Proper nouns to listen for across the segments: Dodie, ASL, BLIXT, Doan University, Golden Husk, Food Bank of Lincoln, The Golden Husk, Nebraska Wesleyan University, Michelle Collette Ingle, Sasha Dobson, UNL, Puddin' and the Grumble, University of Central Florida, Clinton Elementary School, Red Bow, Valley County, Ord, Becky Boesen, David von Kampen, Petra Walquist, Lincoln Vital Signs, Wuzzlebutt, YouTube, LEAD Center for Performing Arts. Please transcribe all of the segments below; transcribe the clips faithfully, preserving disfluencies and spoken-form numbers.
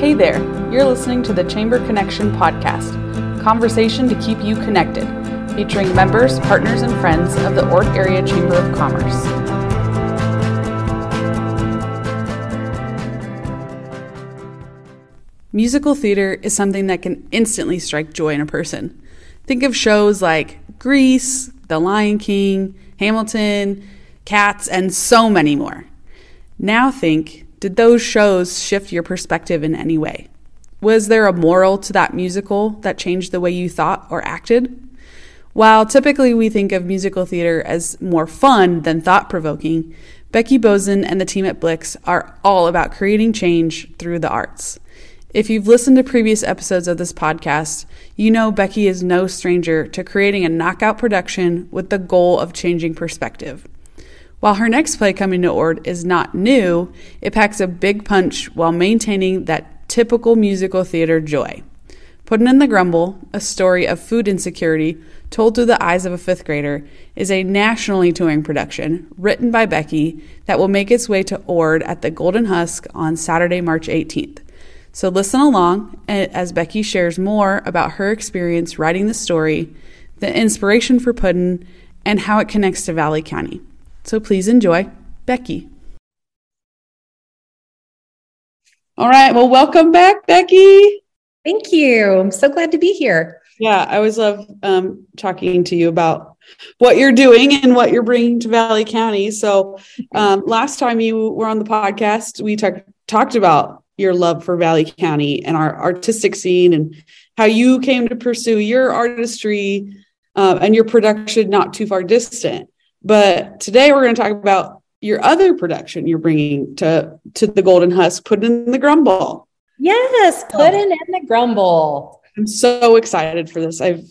Hey there, you're listening to the Chamber Connection podcast, conversation to keep you connected, featuring members, partners, and friends of the Ord Area Chamber of Commerce. Musical theater is something that can instantly strike joy in a person. Think of shows like Grease, The Lion King, Hamilton, Cats, and so many more. Now think, did those shows shift your perspective in any way? Was there a moral to that musical that changed the way you thought or acted? While typically we think of musical theater as more fun than thought-provoking, Becky Boesen and the team at BLIXT are all about creating change through the arts. If you've listened to previous episodes of this podcast, you know Becky is no stranger to creating a knockout production with the goal of changing perspective. While her next play coming to Ord is not new, it packs a big punch while maintaining that typical musical theater joy. Puddin' and the Grumble, a story of food insecurity told through the eyes of a fifth grader, is a nationally touring production written by Becky that will make its way to Ord at the Golden Husk on Saturday, March eighteenth. So listen along as Becky shares more about her experience writing the story, the inspiration for Puddin', and how it connects to Valley County. So please enjoy, Becky. All right. Well, welcome back, Becky. Thank you. I'm so glad to be here. Yeah, I always love um, talking to you about what you're doing and what you're bringing to Valley County. So um, last time you were on the podcast, we talk, talked about your love for Valley County and our artistic scene and how you came to pursue your artistry uh, and your production not too far distant. But today we're going to talk about your other production you're bringing to, to the Golden Husk, Puddin' and the Grumble. Yes, Puddin' and the Grumble. I'm so excited for this. I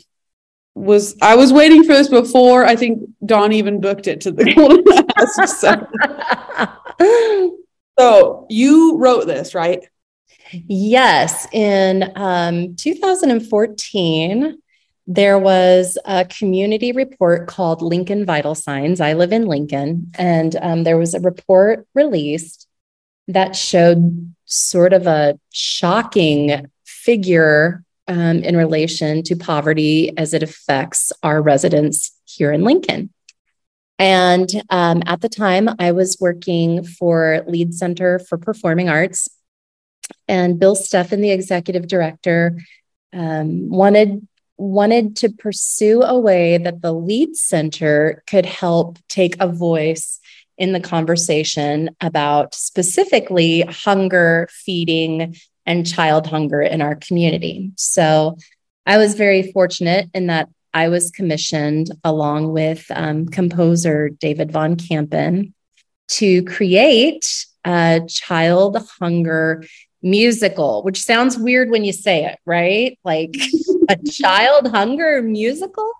was I was waiting for this before. I think Dawn even booked it to the Golden Husk. So. so you wrote this, right? Yes, in um, two thousand fourteen. There was a community report called Lincoln Vital Signs. I live in Lincoln. And um, there was a report released that showed sort of a shocking figure um, in relation to poverty as it affects our residents here in Lincoln. And um, at the time, I was working for LEAD Center for Performing Arts. And Bill Steffen, the executive director, um, wanted wanted to pursue a way that the LEAD Center could help take a voice in the conversation about specifically hunger, feeding, and child hunger in our community. So I was very fortunate in that I was commissioned along with um, composer David von Kampen to create a child hunger musical, which sounds weird when you say it, right? Like a child hunger musical?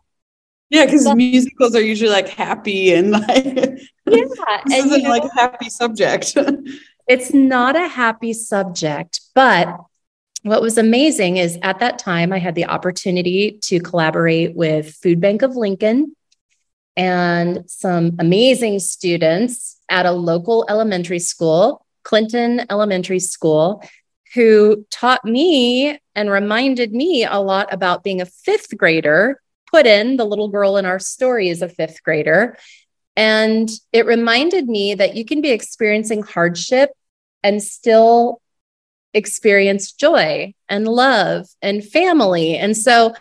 Yeah, because well, musicals are usually like happy and like, yeah, this isn't like a happy subject. It's not a happy subject, but what was amazing is at that time I had the opportunity to collaborate with Food Bank of Lincoln and some amazing students at a local elementary school, Clinton Elementary School, who taught me and reminded me a lot about being a fifth grader. Puddin, the little girl in our story, is a fifth grader. And it reminded me that you can be experiencing hardship and still experience joy and love and family. And so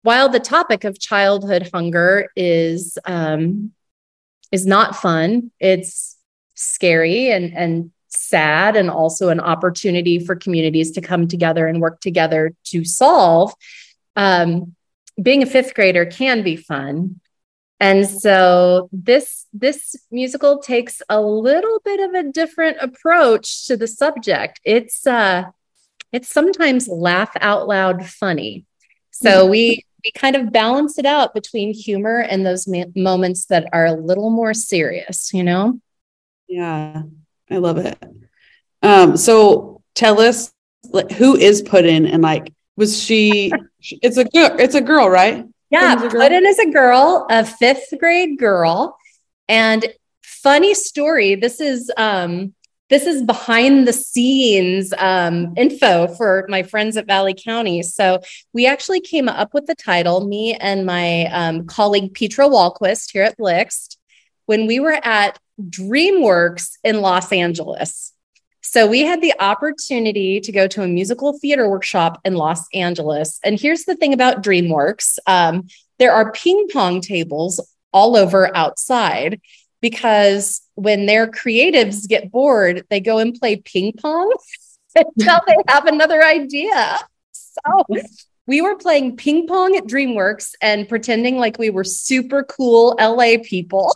while the topic of childhood hunger is, um, is not fun, it's scary and, and sad, and also an opportunity for communities to come together and work together to solve. Um, being a fifth grader can be fun. And so this, this musical takes a little bit of a different approach to the subject. It's, uh, it's sometimes laugh out loud funny. So we, we kind of balance it out between humor and those ma- moments that are a little more serious, you know? Yeah, I love it. Um, so tell us, like, who is Puddin, and like, was she, it's a girl, it's a girl, right? Yeah. Puddin, Puddin is a girl, a fifth grade girl. And funny story. This is, um, this is behind the scenes um, info for my friends at Valley County. So we actually came up with the title, me and my um, colleague Petra Walquist here at BLIXT, when we were at DreamWorks in Los Angeles. So we had the opportunity to go to a musical theater workshop in Los Angeles. And here's the thing about DreamWorks. Um, there are ping pong tables all over outside, because when their creatives get bored, they go and play ping pong until they have another idea. So we were playing ping pong at DreamWorks and pretending like we were super cool L A people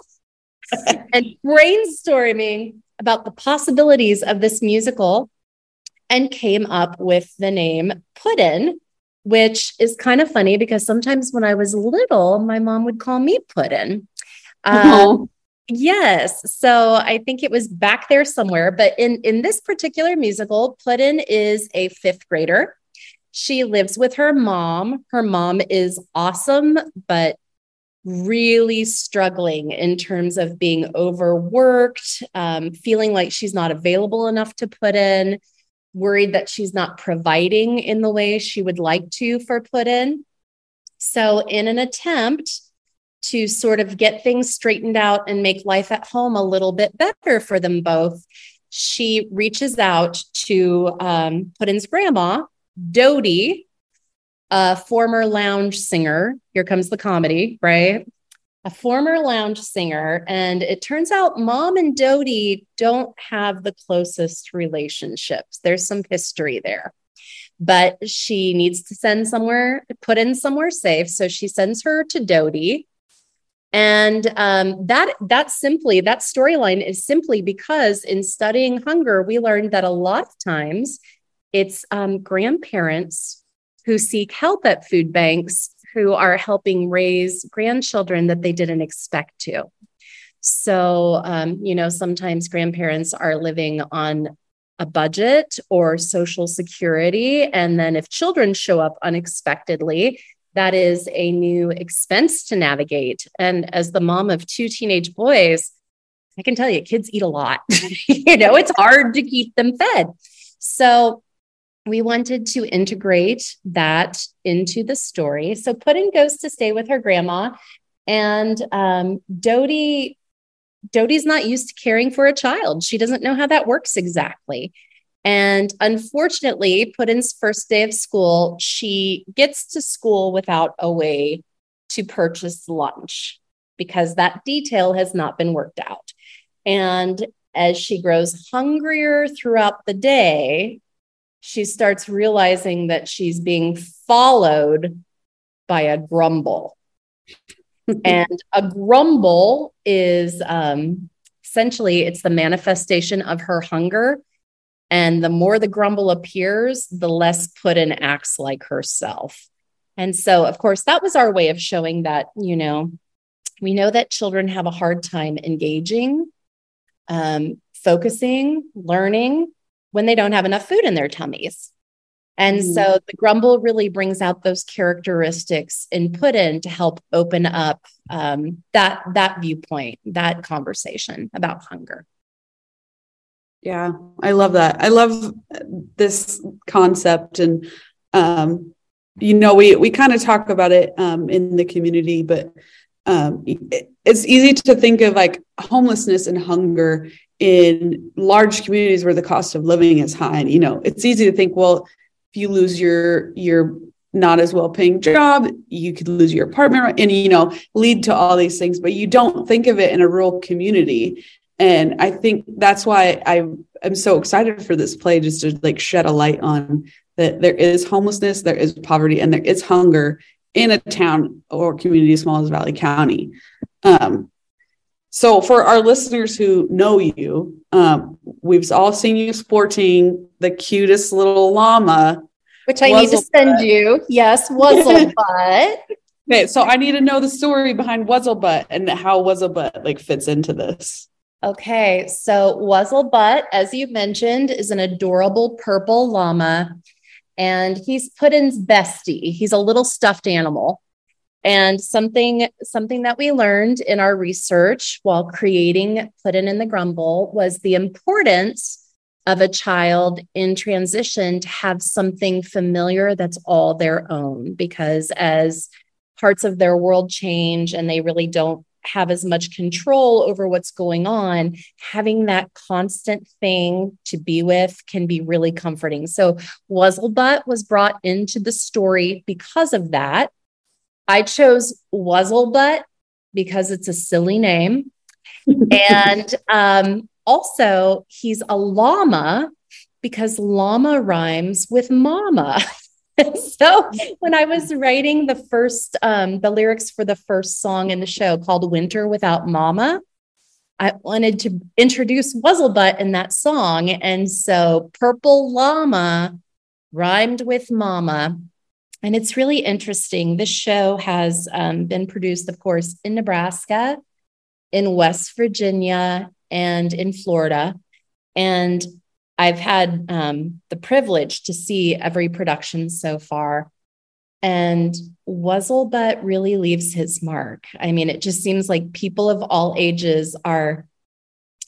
and brainstorming about the possibilities of this musical, and came up with the name Puddin', which is kind of funny because sometimes when I was little, my mom would call me Puddin'. Um, yes. So I think it was back there somewhere. But in, in this particular musical, Puddin' is a fifth grader. She lives with her mom. Her mom is awesome, but really struggling in terms of being overworked, um, feeling like she's not available enough to Puddin', worried that she's not providing in the way she would like to for Puddin'. So in an attempt to sort of get things straightened out and make life at home a little bit better for them both, she reaches out to um, Puddin's grandma, Dodie, a former lounge singer. Here comes the comedy, right? A former lounge singer. And it turns out Mom and Dodie don't have the closest relationships. There's some history there, but she needs to send somewhere, put in somewhere safe. So she sends her to Dodie. And um, that, that simply, that storyline is simply because in studying hunger, we learned that a lot of times it's um, grandparents who seek help at food banks, who are helping raise grandchildren that they didn't expect to. So, um, you know, sometimes grandparents are living on a budget or social security. And then if children show up unexpectedly, that is a new expense to navigate. And as the mom of two teenage boys, I can tell you, kids eat a lot. You know, it's hard to keep them fed. So we wanted to integrate that into the story. So Puddin' goes to stay with her grandma, and um, Dodie, Dodie's not used to caring for a child. She doesn't know how that works exactly. And unfortunately, Puddin's first day of school, she gets to school without a way to purchase lunch because that detail has not been worked out. And as she grows hungrier throughout the day, she starts realizing that she's being followed by a grumble. And a grumble is um, essentially, it's the manifestation of her hunger. And the more the grumble appears, the less Puddin' acts like herself. And so, of course, that was our way of showing that, you know, we know that children have a hard time engaging, um, focusing, learning, when they don't have enough food in their tummies. And mm. so the grumble really brings out those characteristics in Puddin' to help open up um, that, that viewpoint, that conversation about hunger. Yeah, I love that. I love this concept. And, um, you know, we, we kind of talk about it um, in the community, but um, it, it's easy to think of like homelessness and hunger in large communities where the cost of living is high. And, you know, it's easy to think, well, if you lose your, your not as well paying job, you could lose your apartment and, you know, lead to all these things, but you don't think of it in a rural community. And I think that's why I am so excited for this play, just to like shed a light on that. There is homelessness, there is poverty, and there is hunger in a town or community as small as Valley County. Um, So for our listeners who know you, um, we've all seen you sporting the cutest little llama. Which I Wuzzlebutt. need to send you. Yes, Wuzzlebutt. Okay, so I need to know the story behind Wuzzlebutt and how Wuzzlebutt like fits into this. Okay, so Wuzzlebutt, as you mentioned, is an adorable purple llama, and he's Puddin's bestie. He's a little stuffed animal. And something, something that we learned in our research while creating Puddin' and the Grumble was the importance of a child in transition to have something familiar that's all their own, because as parts of their world change and they really don't have as much control over what's going on, having that constant thing to be with can be really comforting. So Wuzzlebutt was brought into the story because of that. I chose Wuzzlebutt because it's a silly name. and um, also he's a llama because llama rhymes with mama. So when I was writing the first, um, the lyrics for the first song in the show called Winter Without Mama, I wanted to introduce Wuzzlebutt in that song. And so purple llama rhymed with mama. And it's really interesting. This show has um, been produced, of course, in Nebraska, in West Virginia, and in Florida. And I've had um, the privilege to see every production so far, and Wuzzlebutt really leaves his mark. I mean, it just seems like people of all ages are,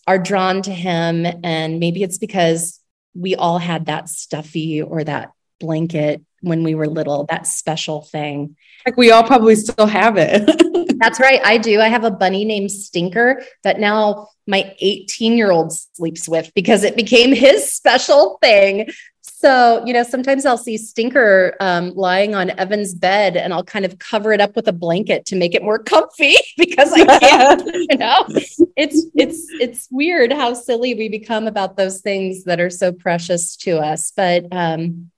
are drawn to him, and maybe it's because we all had that stuffy or that blanket when we were little, that special thing. Like we all probably still have it. That's right. I do. I have a bunny named Stinker that now my eighteen year old sleeps with because it became his special thing. So, you know, sometimes I'll see Stinker um, lying on Evan's bed and I'll kind of cover it up with a blanket to make it more comfy because I can't, you know, it's, it's, it's weird how silly we become about those things that are so precious to us. But, um,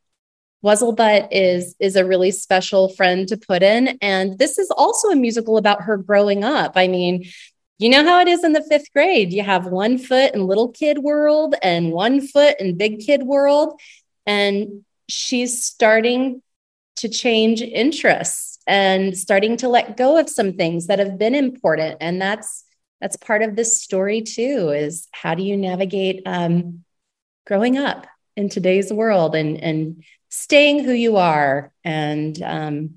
Wuzzlebutt is, is a really special friend to put in. And this is also a musical about her growing up. I mean, you know how it is in the fifth grade. You have one foot in little kid world and one foot in big kid world. And she's starting to change interests and starting to let go of some things that have been important. And that's, that's part of this story too, is how do you navigate um, growing up in today's world and, and staying who you are and um,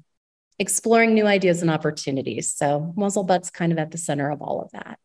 exploring new ideas and opportunities. So Wuzzlebutt's kind of at the center of all of that.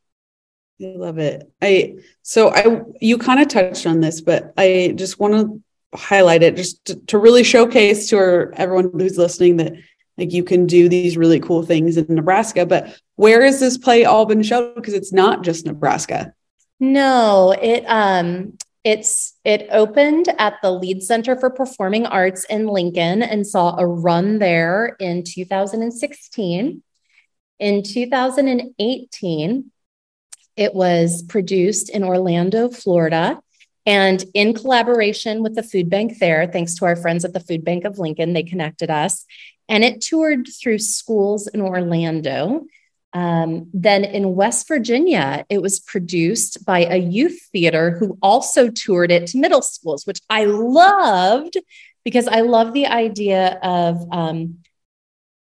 I love it. I, so I, you kind of touched on this, but I just want to highlight it just to, to really showcase to our, everyone who's listening that like you can do these really cool things in Nebraska, but where is this play all been shown? Because it's not just Nebraska. No, it, um, It's it opened at the LEAD Center for Performing Arts in Lincoln and saw a run there in two thousand sixteen. In two thousand eighteen, it was produced in Orlando, Florida, and in collaboration with the food bank there, thanks to our friends at the Food Bank of Lincoln, they connected us, and it toured through schools in Orlando. Um, then in West Virginia, it was produced by a youth theater who also toured it to middle schools, which I loved because I love the idea of um,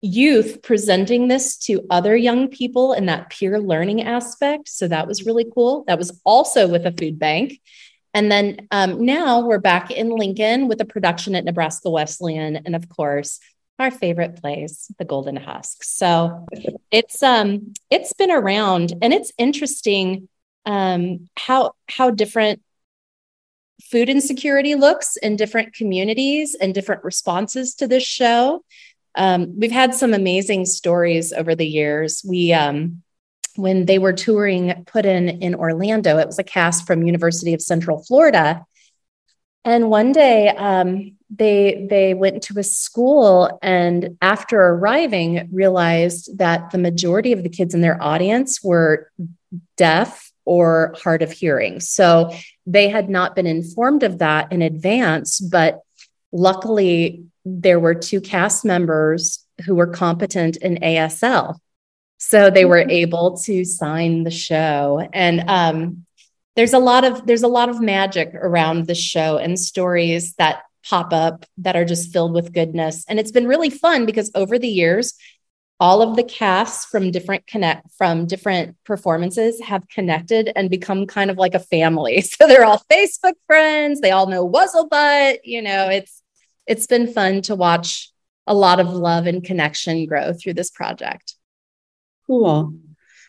youth presenting this to other young people and that peer learning aspect. So that was really cool. That was also with a food bank. And then um, now we're back in Lincoln with a production at Nebraska Wesleyan. And of course, our favorite plays, the Golden Husk. So it's, um, it's been around and it's interesting, um, how, how different food insecurity looks in different communities and different responses to this show. Um, we've had some amazing stories over the years. We, um, when they were touring Puddin' in Orlando, it was a cast from University of Central Florida. And one day, um, They they went to a school and after arriving realized that the majority of the kids in their audience were deaf or hard of hearing. So they had not been informed of that in advance, but luckily there were two cast members who were competent in A S L. So they were able to sign the show. And um, there's a lot of there's a lot of magic around the show and stories that pop up that are just filled with goodness. And it's been really fun because over the years, all of the casts from different connect from different performances have connected and become kind of like a family. So they're all Facebook friends. They all know Wuzzlebutt, you know, it's, it's been fun to watch a lot of love and connection grow through this project. Cool.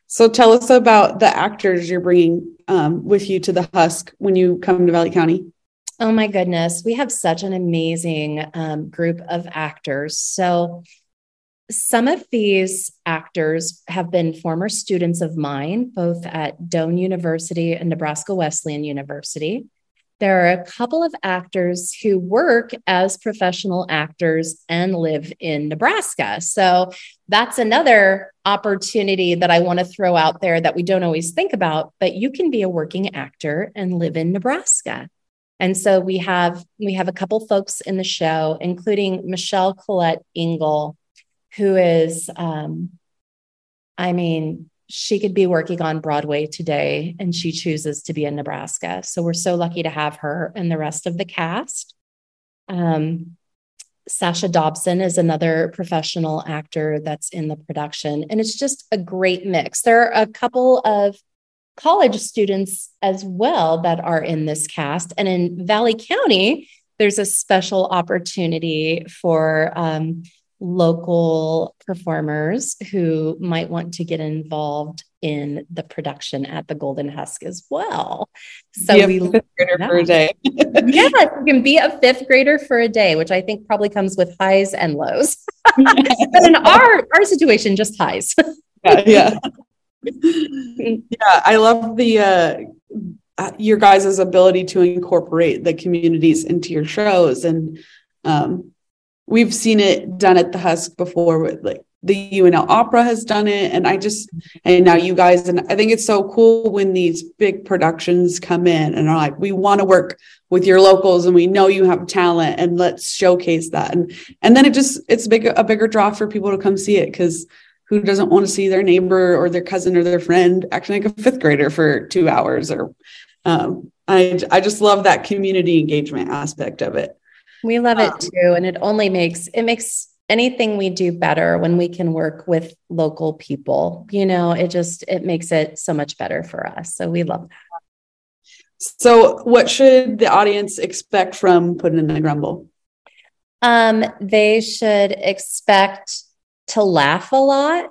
So tell us about the actors you're bringing um, with you to the Husk when you come to Valley County. Oh my goodness. We have such an amazing um, group of actors. So some of these actors have been former students of mine, both at Doan University and Nebraska Wesleyan University. There are a couple of actors who work as professional actors and live in Nebraska. So that's another opportunity that I want to throw out there that we don't always think about, but you can be a working actor and live in Nebraska. And so we have we have a couple folks in the show, including Michelle Collette Ingle, who is, um, I mean, she could be working on Broadway today and she chooses to be in Nebraska. So we're so lucky to have her and the rest of the cast. Um, Sasha Dobson is another professional actor that's in the production, and it's just a great mix. There are a couple of college students as well that are in this cast, and in Valley County, there's a special opportunity for um, local performers who might want to get involved in the production at the Golden Husk as well. So be we a fifth grader for a day. Yes, you can be a fifth grader for a day, which I think probably comes with highs and lows. Yes. But in our our situation, just highs. yeah, yeah. yeah, I love the uh, your guys' ability to incorporate the communities into your shows, and um, we've seen it done at the Husk before with like the U N L Opera has done it. And I just, and now you guys, and I think it's so cool when these big productions come in and are like, we want to work with your locals and we know you have talent and let's showcase that. And, and then it just, it's big, a bigger draw for people to come see it. 'Cause who doesn't want to see their neighbor or their cousin or their friend acting like a fifth grader for two hours or, um, I, I just love that community engagement aspect of it. We love it too. And it only makes, it makes anything we do better when we can work with local people, you know, it just, it makes it so much better for us. So we love that. So what should the audience expect from Puddin' and the Grumble? Um, they should expect to laugh a lot,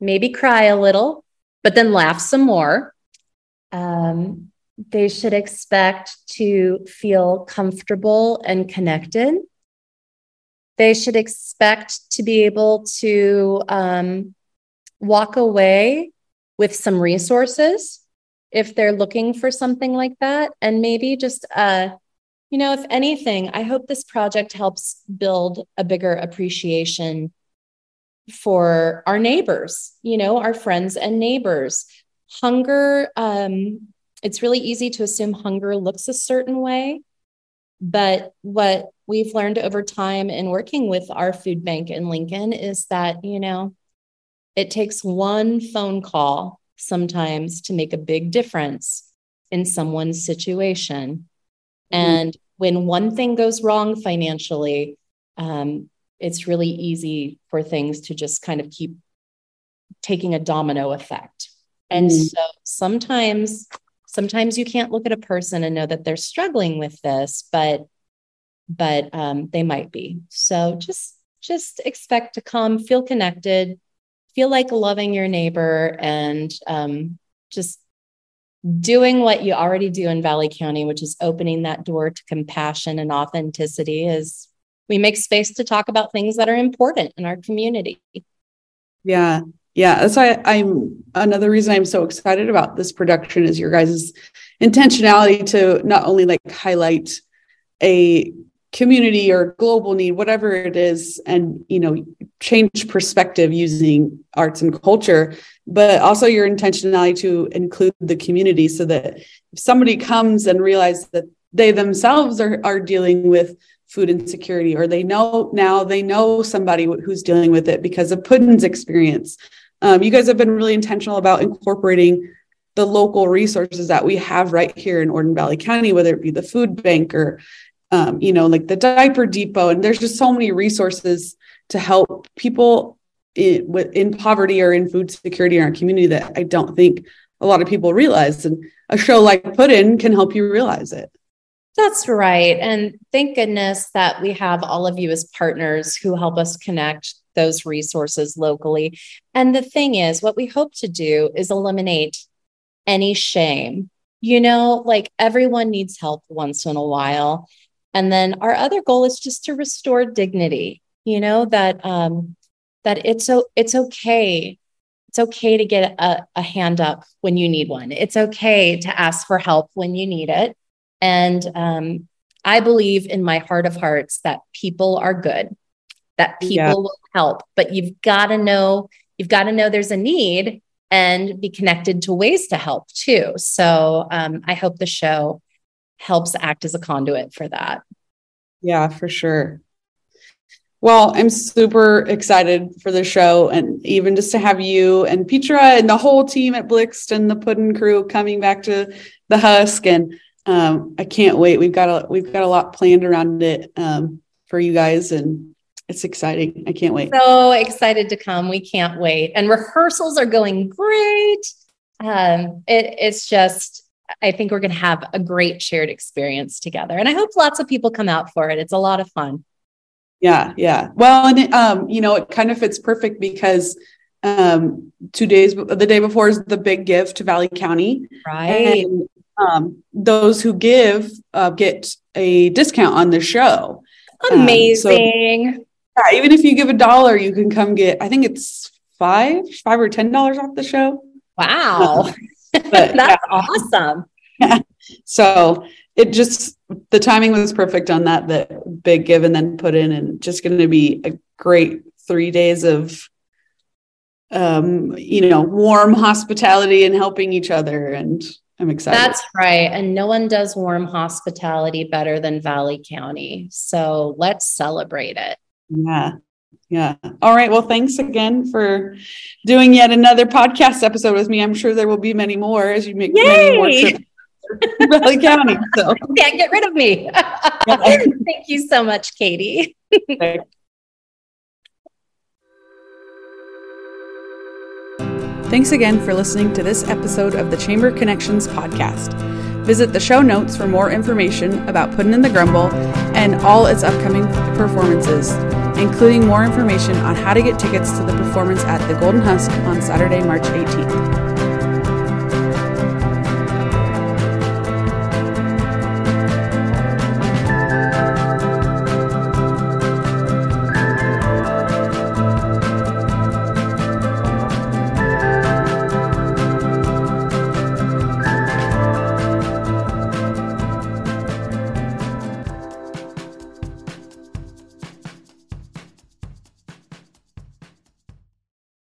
maybe cry a little, but then laugh some more. Um, They should expect to feel comfortable and connected. They should expect to be able to um, walk away with some resources if they're looking for something like that. And maybe just, uh, you know, if anything, I hope this project helps build a bigger appreciation for our neighbors, you know, our friends and neighbors. Hunger, um, It's really easy to assume hunger looks a certain way, but what we've learned over time in working with our food bank in Lincoln is that, you know, it takes one phone call sometimes to make a big difference in someone's situation. Mm-hmm. And when one thing goes wrong financially, um, it's really easy for things to just kind of keep taking a domino effect. And mm-hmm. so sometimes... Sometimes you can't look at a person and know that they're struggling with this, but but um, they might be. So just just expect to come, feel connected, feel like loving your neighbor, and um, just doing what you already do in Valley County, which is opening that door to compassion and authenticity as we make space to talk about things that are important in our community. Yeah. Yeah, that's why I'm another reason I'm so excited about this production is your guys' intentionality to not only like highlight a community or global need, whatever it is, and, you know, change perspective using arts and culture, but also your intentionality to include the community so that if somebody comes and realizes that they themselves are, are dealing with food insecurity, or they know now they know somebody who's dealing with it because of Puddin's experience. Um, you guys have been really intentional about incorporating the local resources that we have right here in Ord Valley County, whether it be the food bank or, um, you know, like the diaper depot. And there's just so many resources to help people in, in poverty or in food security in our community that I don't think a lot of people realize. And a show like Puddin can help you realize it. That's right. And thank goodness that we have all of you as partners who help us connect those resources locally. And the thing is, what we hope to do is eliminate any shame. You know, like everyone needs help once in a while. And then our other goal is just to restore dignity, you know, that um, that it's o- it's okay. It's okay to get a, a hand up when you need one. It's okay to ask for help when you need it. And um, I believe in my heart of hearts that people are good, that people yeah. will help, but you've got to know, you've got to know there's a need and be connected to ways to help too. So um, I hope the show helps act as a conduit for that. Yeah, for sure. Well, I'm super excited for the show and even just to have you and Petra and the whole team at BLIXT and the Puddin' crew coming back to the Husk. And Um, I can't wait. We've got a, we've got a lot planned around it um, for you guys, and it's exciting. I can't wait. So excited to come. We can't wait. And rehearsals are going great. Um, it, it's just, I think we're going to have a great shared experience together, and I hope lots of people come out for it. It's a lot of fun. Yeah. Yeah. Well, and it, um, you know, it kind of fits perfect because um, two days, the day before is the big give to Valley County. Right. And, Um, those who give uh, get a discount on the show. Amazing. Um, so, yeah, even if you give a dollar, you can come get, I think it's five, five or ten dollars off the show. Wow. Um, but, That's yeah. awesome. Yeah. So it just, the timing was perfect on that, the big give and then put in, and just going to be a great three days of um, you know, warm hospitality and helping each other, and I'm excited. That's right. And no one does warm hospitality better than Valley County. So let's celebrate it. Yeah. Yeah. All right. Well, thanks again for doing yet another podcast episode with me. I'm sure there will be many more as you make Yay! many more trips to Valley County. So can't get rid of me. Thank you so much, Katie. Thanks again for listening to this episode of the Chamber Connections podcast. Visit the show notes for more information about Puddin' and the Grumble and all its upcoming performances, including more information on how to get tickets to the performance at the Golden Husk on Saturday, March eighteenth.